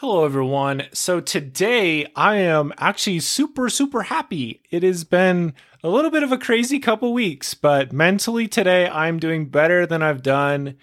Hello, everyone. So today I am actually super happy. It has been a little bit of a crazy couple weeks, but mentally today I'm doing better than I've done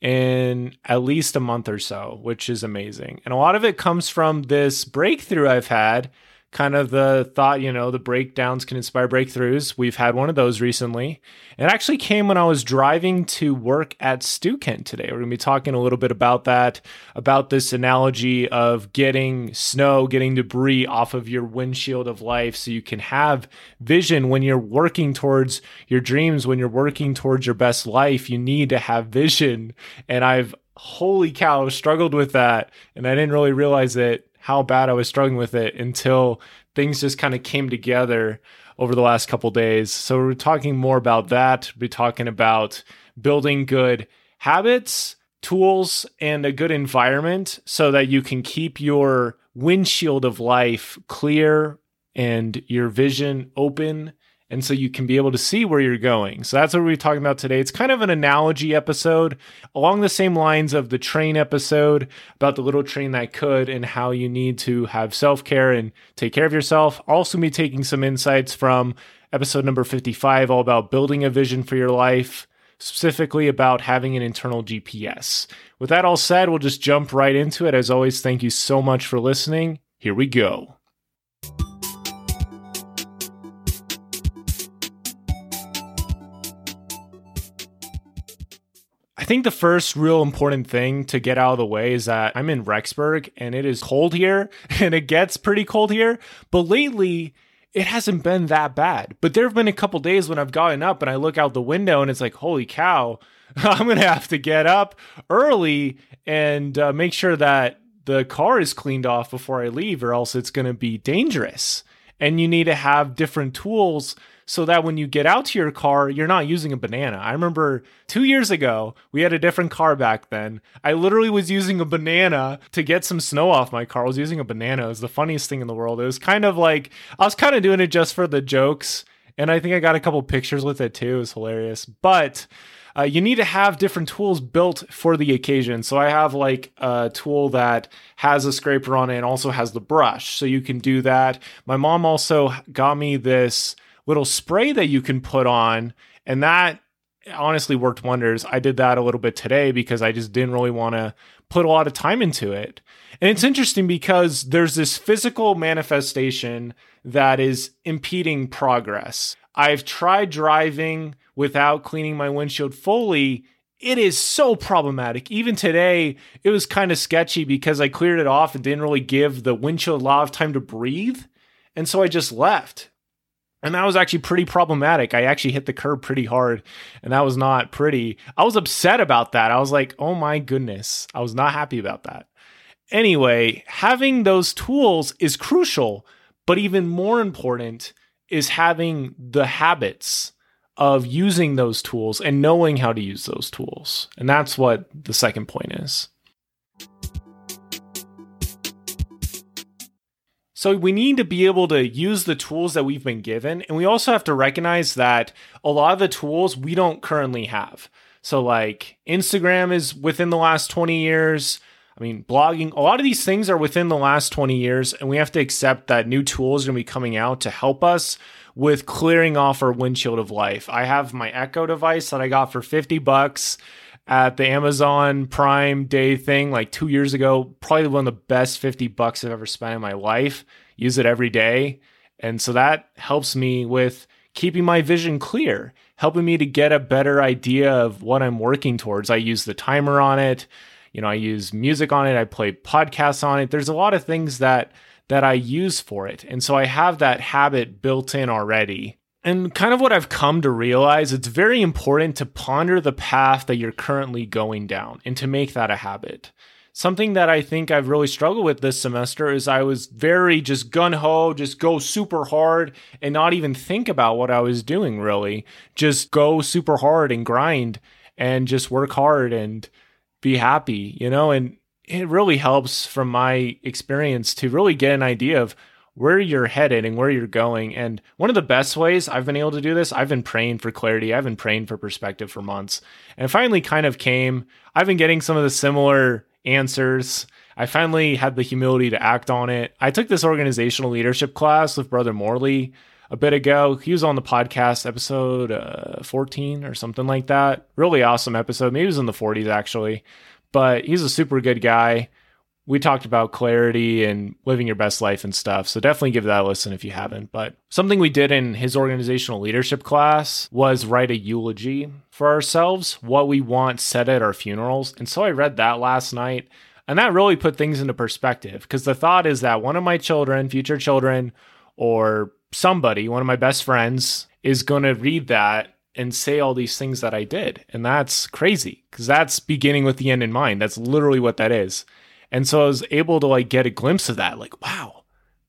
in at least a month or so, which is amazing. And a lot of it comes from this breakthrough I've had, kind of the thought, you know, the breakdowns can inspire breakthroughs. We've had one of those recently. It actually came when I was driving to work at Stukent today. We're going to be talking a little bit about that, about this analogy of getting snow, getting debris off of your windshield of life so you can have vision when you're working towards your dreams, when you're working towards your best life. You need to have vision. And I've, holy cow, struggled with that. And I didn't really realize it, how bad I was struggling with it, until things just kind of came together over the last couple of days. So we're talking more about that. We'll be talking about building good habits, tools, and a good environment so that you can keep your windshield of life clear and your vision open, and so you can be able to see where you're going. So that's what we're talking about today. It's kind of an analogy episode along the same lines of the train episode about the little train that could and how you need to have self-care and take care of yourself. Also me taking some insights from episode number 55, all about building a vision for your life, specifically about having an internal GPS. With that all said, we'll just jump right into it. As always, thank you so much for listening. Here we go. I think the first real important thing to get out of the way is that I'm in Rexburg and it is cold here, and it gets pretty cold here, but lately it hasn't been that bad. But there have been a couple days when I've gotten up and I look out the window and it's like, holy cow, I'm going to have to get up early and make sure that the car is cleaned off before I leave, or else it's going to be dangerous. And you need to have different tools so that when you get out to your car, you're not using a banana. I remember 2 years ago, we had a different car back then. I literally was using a banana to get some snow off my car. I was using a banana. It was the funniest thing in the world. It was kind of like, I was kind of doing it just for the jokes. And I think I got a couple pictures with it too. It was hilarious. But you need to have different tools built for the occasion. So I have like a tool that has a scraper on it and also has the brush. So you can do that. My mom also got me this little spray that you can put on, and that honestly worked wonders. I did that a little bit today because I just didn't really want to put a lot of time into it. And it's interesting because there's this physical manifestation that is impeding progress. I've tried driving without cleaning my windshield fully. It is so problematic. Even today, it was kind of sketchy because I cleared it off and didn't really give the windshield a lot of time to breathe. And so I just left. And that was actually pretty problematic. I actually hit the curb pretty hard, and that was not pretty. I was upset about that. I was like, oh my goodness. I was not happy about that. Anyway, having those tools is crucial, but even more important is having the habits of using those tools and knowing how to use those tools. And that's what the second point is. So we need to be able to use the tools that we've been given. And we also have to recognize that a lot of the tools we don't currently have. So like Instagram is within the last 20 years. I mean, blogging, a lot of these things are within the last 20 years. And we have to accept that new tools are going to be coming out to help us with clearing off our windshield of life. I have my Echo device that I got for $50 at the Amazon Prime Day thing like 2 years ago. Probably one of the best $50 I've ever spent in my life. Use it every day. And so that helps me with keeping my vision clear, helping me to get a better idea of what I'm working towards. I use the timer on it. You know, I use music on it. I play podcasts on it. There's a lot of things that I use for it. And so I have that habit built in already. And kind of what I've come to realize, it's very important to ponder the path that you're currently going down and to make that a habit. Something that I think I've really struggled with this semester is I was very just gung-ho, just go super hard and not even think about what I was doing really. Just go super hard and grind and just work hard and be happy, you know? And it really helps from my experience to really get an idea of where you're headed and where you're going. And one of the best ways I've been able to do this, I've been praying for clarity. I've been praying for perspective for months. And it finally kind of came. I've been getting some of the similar answers. I finally had the humility to act on it. I took this organizational leadership class with Brother Morley a bit ago. He was on the podcast, episode 14 or something like that. Really awesome episode. Maybe he was in the 40s, actually. But he's a super good guy. We talked about clarity and living your best life and stuff. So definitely give that a listen if you haven't. But something we did in his organizational leadership class was write a eulogy for ourselves, what we want said at our funerals. And so I read that last night, and that really put things into perspective, because the thought is that one of my children, future children, or somebody, one of my best friends, is going to read that and say all these things that I did. And that's crazy, because that's beginning with the end in mind. That's literally what that is. And so I was able to get a glimpse of that. Wow,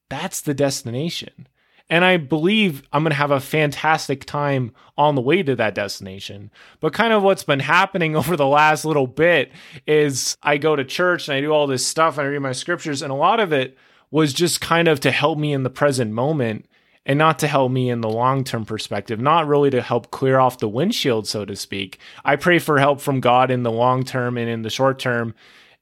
that's the destination. And I believe I'm going to have a fantastic time on the way to that destination. But kind of what's been happening over the last little bit is I go to church and I do all this stuff and I read my scriptures. And a lot of it was just kind of to help me in the present moment and not to help me in the long-term perspective, not really to help clear off the windshield, so to speak. I pray for help from God in the long term and in the short term.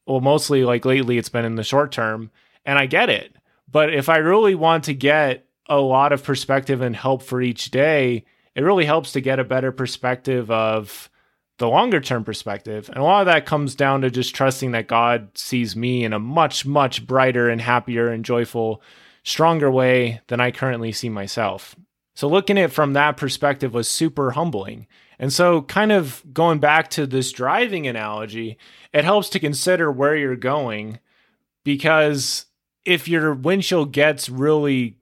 Well, mostly lately it's been in the short term, and I get it. But if I really want to get a lot of perspective and help for each day, it really helps to get a better perspective of the longer term perspective. And a lot of that comes down to just trusting that God sees me in a much, much brighter and happier and joyful, stronger way than I currently see myself. So looking at it from that perspective was super humbling. And so kind of going back to this driving analogy, it helps to consider where you're going, because if your windshield gets really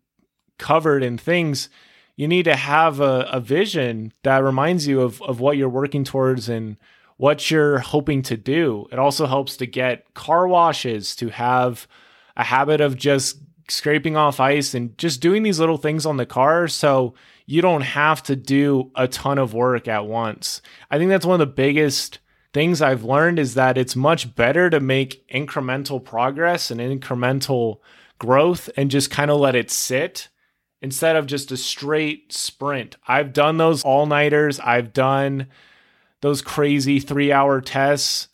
covered in things, you need to have a vision that reminds you of what you're working towards and what you're hoping to do. It also helps to get car washes to have a habit of just scraping off ice and just doing these little things on the car so you don't have to do a ton of work at once. I think that's one of the biggest things I've learned, is that it's much better to make incremental progress and incremental growth and just kind of let it sit instead of just a straight sprint. I've done those all-nighters. I've done those crazy 3-hour tests,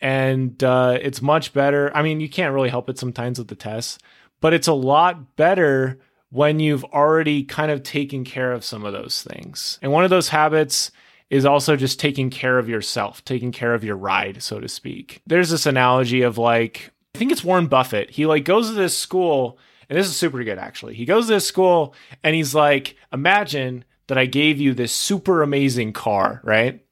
and it's much better. I mean, you can't really help it sometimes with the tests, but it's a lot better when you've already kind of taken care of some of those things. And one of those habits is also just taking care of yourself, taking care of your ride, so to speak. There's this analogy of I think it's Warren Buffett. He goes to this school, and this is super good, actually. He goes to this school and he's like, imagine that I gave you this super amazing car, right?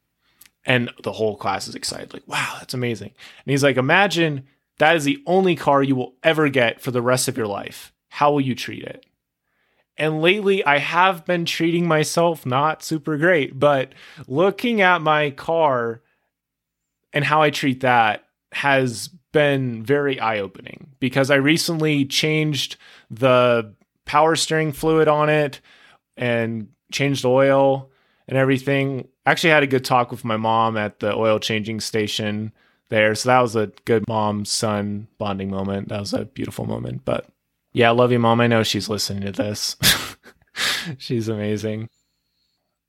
And the whole class is excited. Wow, that's amazing. And he's like, imagine that is the only car you will ever get for the rest of your life. How will you treat it? And lately, I have been treating myself not super great, but looking at my car and how I treat that has been very eye-opening, because I recently changed the power steering fluid on it and changed oil and everything. Actually, I had a good talk with my mom at the oil changing station there. So that was a good mom-son bonding moment. That was a beautiful moment. But yeah, I love you, Mom. I know she's listening to this. She's amazing.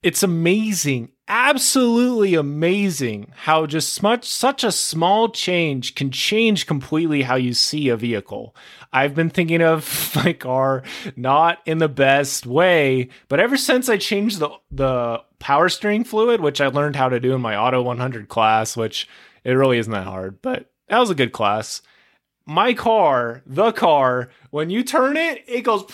It's amazing, absolutely amazing, how just such a small change can change completely how you see a vehicle. I've been thinking of my car not in the best way, but ever since I changed the power steering fluid, which I learned how to do in my Auto 100 class, which it really isn't that hard, but that was a good class. My car, when you turn it, it goes,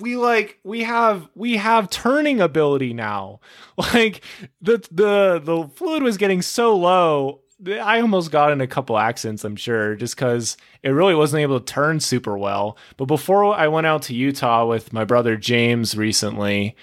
we have turning ability now. The fluid was getting so low, I almost got in a couple accidents, I'm sure, just because it really wasn't able to turn super well. But before I went out to Utah with my brother James recently,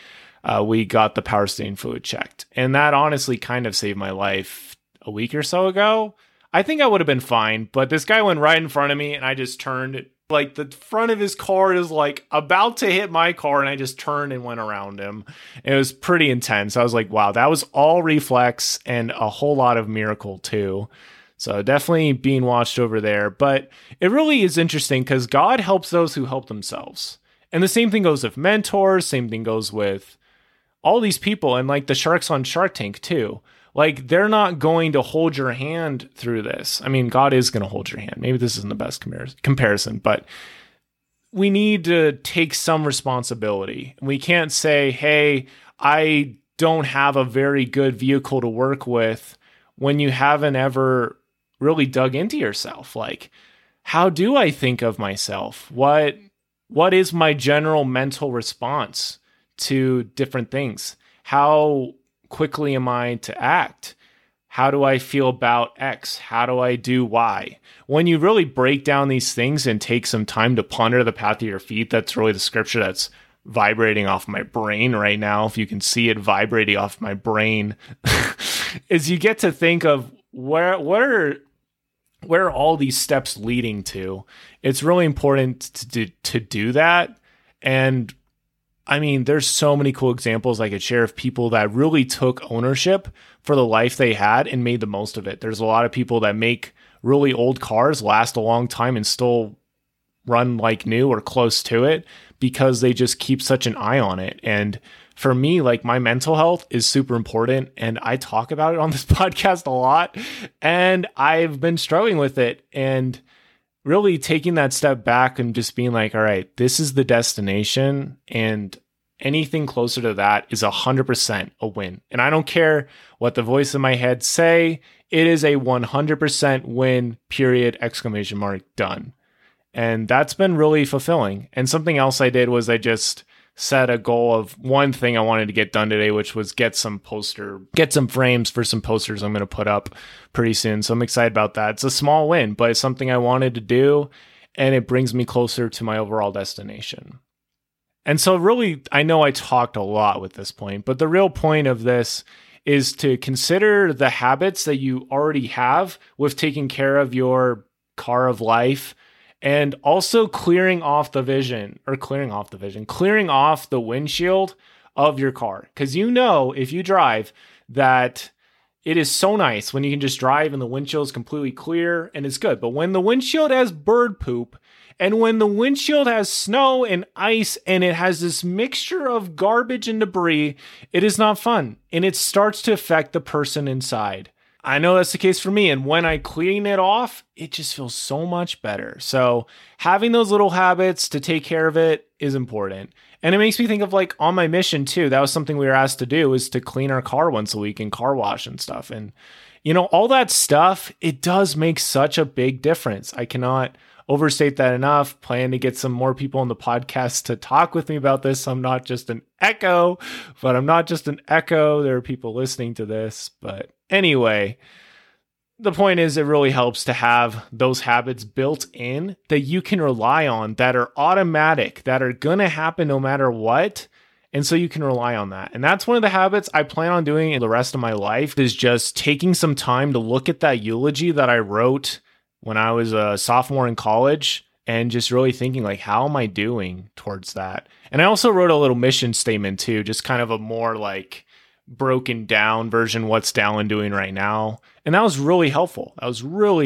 we got the power steering fluid checked. And that honestly kind of saved my life a week or so ago. I think I would have been fine, but this guy went right in front of me and I just turned. The front of his car is about to hit my car, and I just turned and went around him. It was pretty intense. I was like, wow, that was all reflex and a whole lot of miracle too. So definitely being watched over there. But it really is interesting, because God helps those who help themselves. And the same thing goes with mentors. Same thing goes with all these people, and the sharks on Shark Tank too. Like, they're not going to hold your hand through this. I mean, God is going to hold your hand. Maybe this isn't the best comparison, but we need to take some responsibility. We can't say, hey, I don't have a very good vehicle to work with, when you haven't ever really dug into yourself. Like, how do I think of myself? What is my general mental response to different things? How quickly am I to act? How do I feel about X? How do I do Y? When you really break down these things and take some time to ponder the path of your feet, that's really the scripture that's vibrating off my brain right now. If you can see it vibrating off my brain, is you get to think of where are all these steps leading to. It's really important to do that. And I mean, there's so many cool examples I could share of people that really took ownership for the life they had and made the most of it. There's a lot of people that make really old cars last a long time and still run like new or close to it because they just keep such an eye on it. And for me, like, my mental health is super important, and I talk about it on this podcast a lot, and I've been struggling with it. And really taking that step back and just being like, all right, this is the destination, and anything closer to that is 100% a win. And I don't care what the voice in my head say, it is a 100% win, period, exclamation mark, done. And that's been really fulfilling. And something else I did was I just set a goal of one thing I wanted to get done today, which was get some frames for some posters I'm going to put up pretty soon. So I'm excited about that. It's a small win, but it's something I wanted to do, and it brings me closer to my overall destination. And so really, I know I talked a lot with this point, but the real point of this is to consider the habits that you already have with taking care of your car of life, and also clearing off the windshield of your car. Because you know, if you drive, that it is so nice when you can just drive and the windshield is completely clear and it's good. But when the windshield has bird poop, and when the windshield has snow and ice, and it has this mixture of garbage and debris, it is not fun. And it starts to affect the person inside. I know that's the case for me. And when I clean it off, it just feels so much better. So having those little habits to take care of it is important. And it makes me think of, like, on my mission too, that was something we were asked to do, is to clean our car once a week and car wash and stuff. And, you know, all that stuff, it does make such a big difference. I cannot overstate that enough. Plan to get some more people on the podcast to talk with me about this. I'm not just an echo. There are people listening to this, but anyway, the point is, it really helps to have those habits built in that you can rely on, that are automatic, that are going to happen no matter what. And so you can rely on that. And that's one of the habits I plan on doing in the rest of my life, is just taking some time to look at that eulogy that I wrote when I was a sophomore in college, and just really thinking, like, how am I doing towards that? And I also wrote a little mission statement too, just kind of a more like broken down version, what's Dallin doing right now. And that was really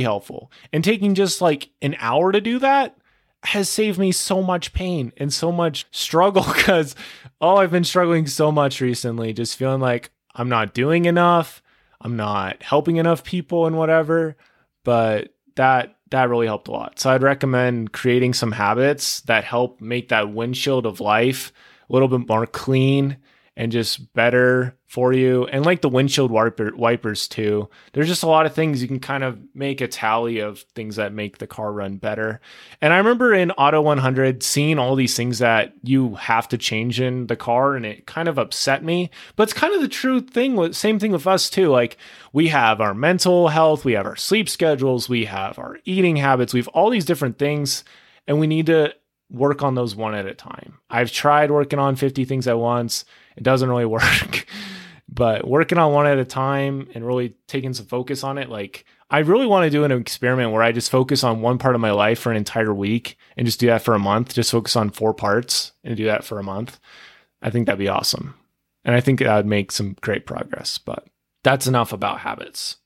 helpful. And taking just like an hour to do that has saved me so much pain and so much struggle, because, I've been struggling so much recently, just feeling like I'm not doing enough. I'm not helping enough people and whatever, but that really helped a lot. So I'd recommend creating some habits that help make that windshield of life a little bit more clean and just better for you. And like the windshield wipers too, there's just a lot of things you can kind of make a tally of, things that make the car run better. And I remember in Auto 100 seeing all these things that you have to change in the car, and it kind of upset me. But it's kind of the true thing, same thing with us too. Like, we have our mental health, we have our sleep schedules, we have our eating habits, we have all these different things, and we need to work on those one at a time. I've tried working on 50 things at once. It doesn't really work, but working on one at a time and really taking some focus on it. Like, I really want to do an experiment where I just focus on one part of my life for an entire week and just do that for a month, just focus on 4 parts and do that for a month. I think that'd be awesome. And I think that would make some great progress, but that's enough about habits.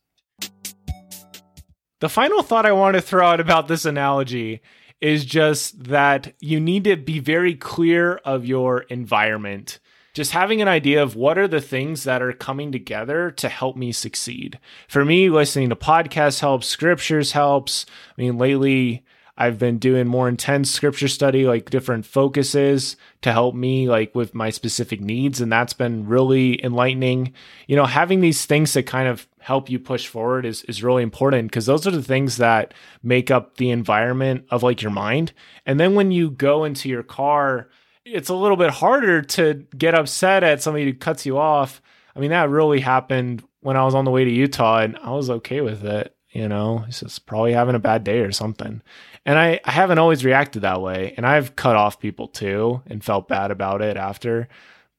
The final thought I want to throw out about this analogy is just that you need to be very clear of your environment. just having an idea of what are the things that are coming together to help me succeed. For me, listening to podcasts helps, scriptures helps. I mean, lately I've been doing more intense scripture study, like different focuses to help me like with my specific needs. And that's been really enlightening. You know, having these things that kind of help you push forward is really important, because those are the things that make up the environment of like your mind. And then when you go into your car, it's a little bit harder to get upset at somebody who cuts you off. I mean, that really happened when I was on the way to Utah, and I was okay with it. You know, he's just probably having a bad day or something. And I haven't always reacted that way. And I've cut off people too and felt bad about it after.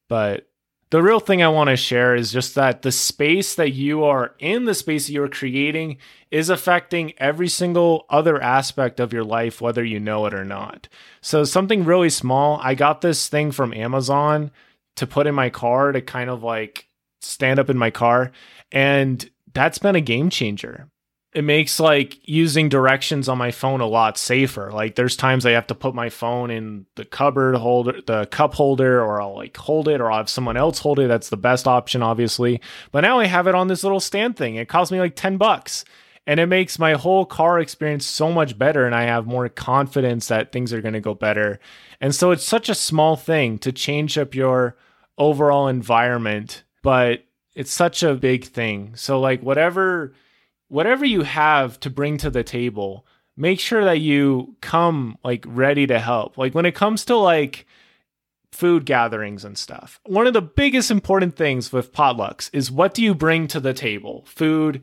But the real thing I want to share is just that the space that you are in, the space that you're creating, is affecting every single other aspect of your life, whether you know it or not. So something really small, I got this thing from Amazon to put in my car to kind of like stand up in my car. And that's been a game changer. It makes like using directions on my phone a lot safer. Like there's times I have to put my phone in the cupboard holder, the cup holder, or I'll like hold it, or I'll have someone else hold it. That's the best option, obviously. But now I have it on this little stand thing. It cost me like $10, and it makes my whole car experience so much better. And I have more confidence that things are going to go better. And so it's such a small thing to change up your overall environment, but it's such a big thing. So like whatever you have to bring to the table, make sure that you come like ready to help. Like when it comes to like food gatherings and stuff, one of the biggest important things with potlucks is what do you bring to the table? Food,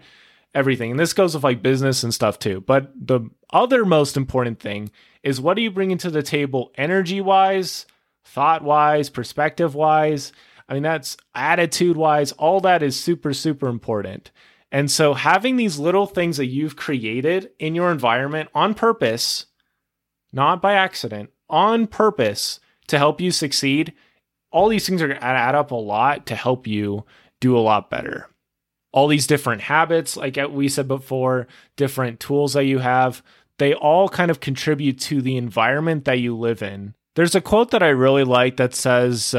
everything. And this goes with like business and stuff too. But the other most important thing is what do you bring to the table energy-wise, thought-wise, perspective-wise? I mean, that's attitude-wise. All that is super, super important. And so having these little things that you've created in your environment on purpose, not by accident, on purpose to help you succeed, all these things are going to add up a lot to help you do a lot better. All these different habits, like we said before, different tools that you have, they all kind of contribute to the environment that you live in. There's a quote that I really like that says,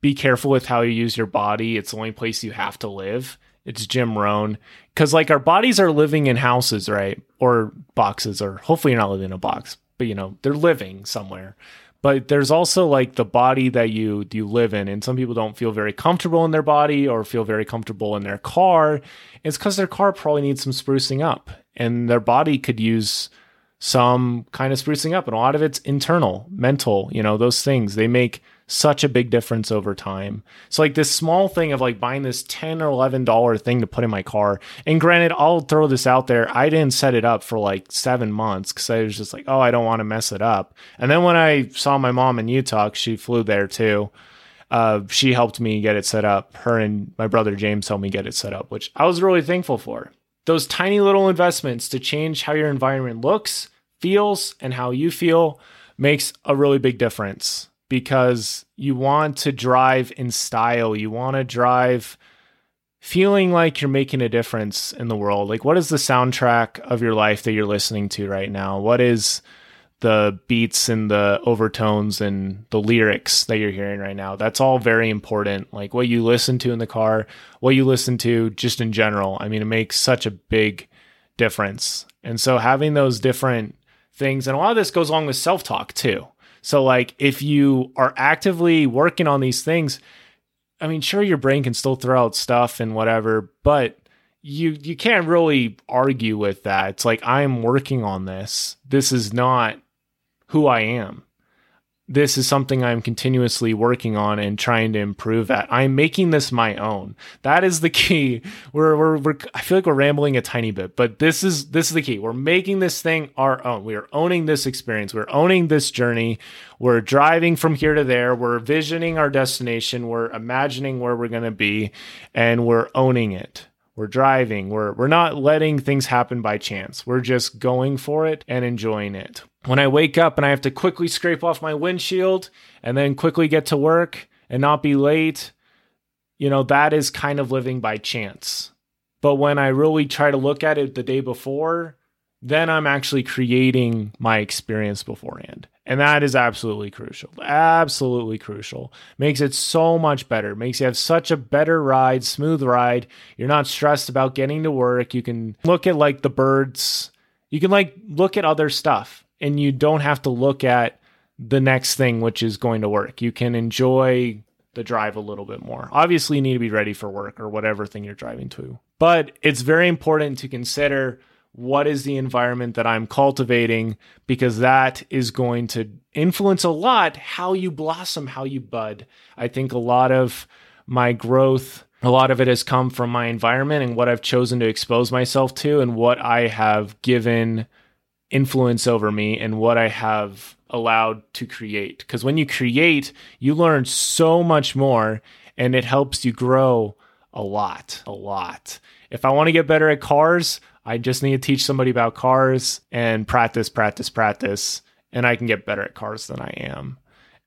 be careful with how you use your body. It's the only place you have to live. It's Jim Rohn. Because like our bodies are living in houses, right? Or boxes, or hopefully you're not living in a box, but you know, they're living somewhere. But there's also like the body that you live in. And some people don't feel very comfortable in their body or feel very comfortable in their car. It's because their car probably needs some sprucing up, and their body could use some kind of sprucing up. And a lot of it's internal, mental, you know, those things. They make such a big difference over time. So like this small thing of like buying this $10 or $11 thing to put in my car. And granted, I'll throw this out there, I didn't set it up for like 7 months because I was just like, oh, I don't want to mess it up. And then when I saw my mom in Utah, she flew there too. She helped me get it set up. Her and my brother James helped me get it set up, which I was really thankful for. Those tiny little investments to change how your environment looks, feels, and how you feel makes a really big difference. Because you want to drive in style. You want to drive feeling like you're making a difference in the world. Like, what is the soundtrack of your life that you're listening to right now? What is the beats and the overtones and the lyrics that you're hearing right now? That's all very important. Like what you listen to in the car, what you listen to just in general. I mean, it makes such a big difference. And so having those different things, and a lot of this goes along with self-talk too. So like if you are actively working on these things, I mean, sure, your brain can still throw out stuff and whatever, but you can't really argue with that. It's like, I'm working on this. This is not who I am. This is something I'm continuously working on and trying to improve at. I'm making this my own. That is the key. I feel like we're rambling a tiny bit, but this is the key. We're making this thing our own. We are owning this experience. We're owning this journey. We're driving from here to there. We're visioning our destination. We're imagining where we're going to be, and we're owning it. We're driving. We're not letting things happen by chance. We're just going for it and enjoying it. When I wake up and I have to quickly scrape off my windshield and then quickly get to work and not be late, you know, that is kind of living by chance. But when I really try to look at it the day before then I'm actually creating my experience beforehand. And that is absolutely crucial. Absolutely crucial. Makes it so much better. Makes you have such a better ride, smooth ride. You're not stressed about getting to work. You can look at like the birds. You can like look at other stuff and you don't have to look at the next thing, which is going to work. You can enjoy the drive a little bit more. Obviously, you need to be ready for work or whatever thing you're driving to. But it's very important to consider, what is the environment that I'm cultivating? Because that is going to influence a lot how you blossom, how you bud. I think a lot of my growth, a lot of it has come from my environment and what I've chosen to expose myself to and what I have given influence over me and what I have allowed to create. Because when you create, you learn so much more and it helps you grow a lot. If I want to get better at cars, I just need to teach somebody about cars and practice, and I can get better at cars than I am.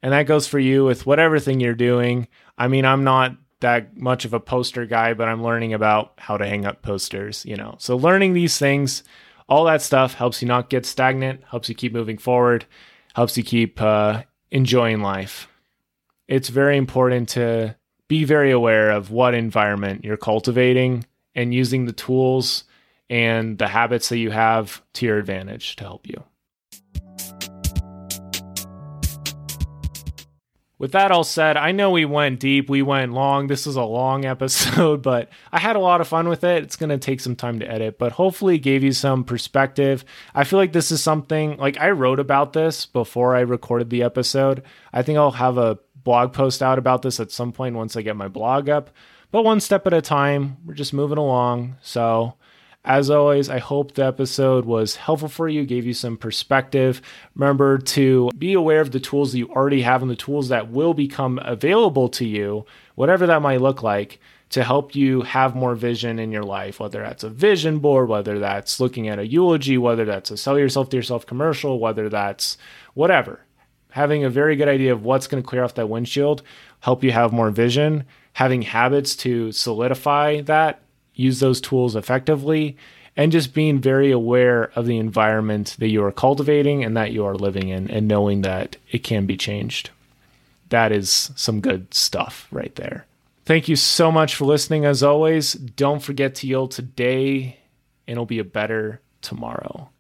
And that goes for you with whatever thing you're doing. I mean, I'm not that much of a poster guy, but I'm learning about how to hang up posters, you know. So learning these things, all that stuff helps you not get stagnant, helps you keep moving forward, helps you keep enjoying life. It's very important to be very aware of what environment you're cultivating and using the tools and the habits that you have to your advantage to help you. With that all said, I know we went deep, we went long. This is a long episode, but I had a lot of fun with it. It's going to take some time to edit, but hopefully it gave you some perspective. I feel like this is something, like I wrote about this before I recorded the episode. I think I'll have a blog post out about this at some point once I get my blog up, but one step at a time, we're just moving along. So as always, I hope the episode was helpful for you, gave you some perspective. Remember to be aware of the tools that you already have and the tools that will become available to you, whatever that might look like, to help you have more vision in your life, whether that's a vision board, whether that's looking at a eulogy, whether that's a sell yourself to yourself commercial, whether that's whatever. Having a very good idea of what's going to clear off that windshield, help you have more vision, having habits to solidify that, use those tools effectively, and just being very aware of the environment that you are cultivating and that you are living in and knowing that it can be changed. That is some good stuff right there. Thank you so much for listening. As always, don't forget to yield today and it'll be a better tomorrow.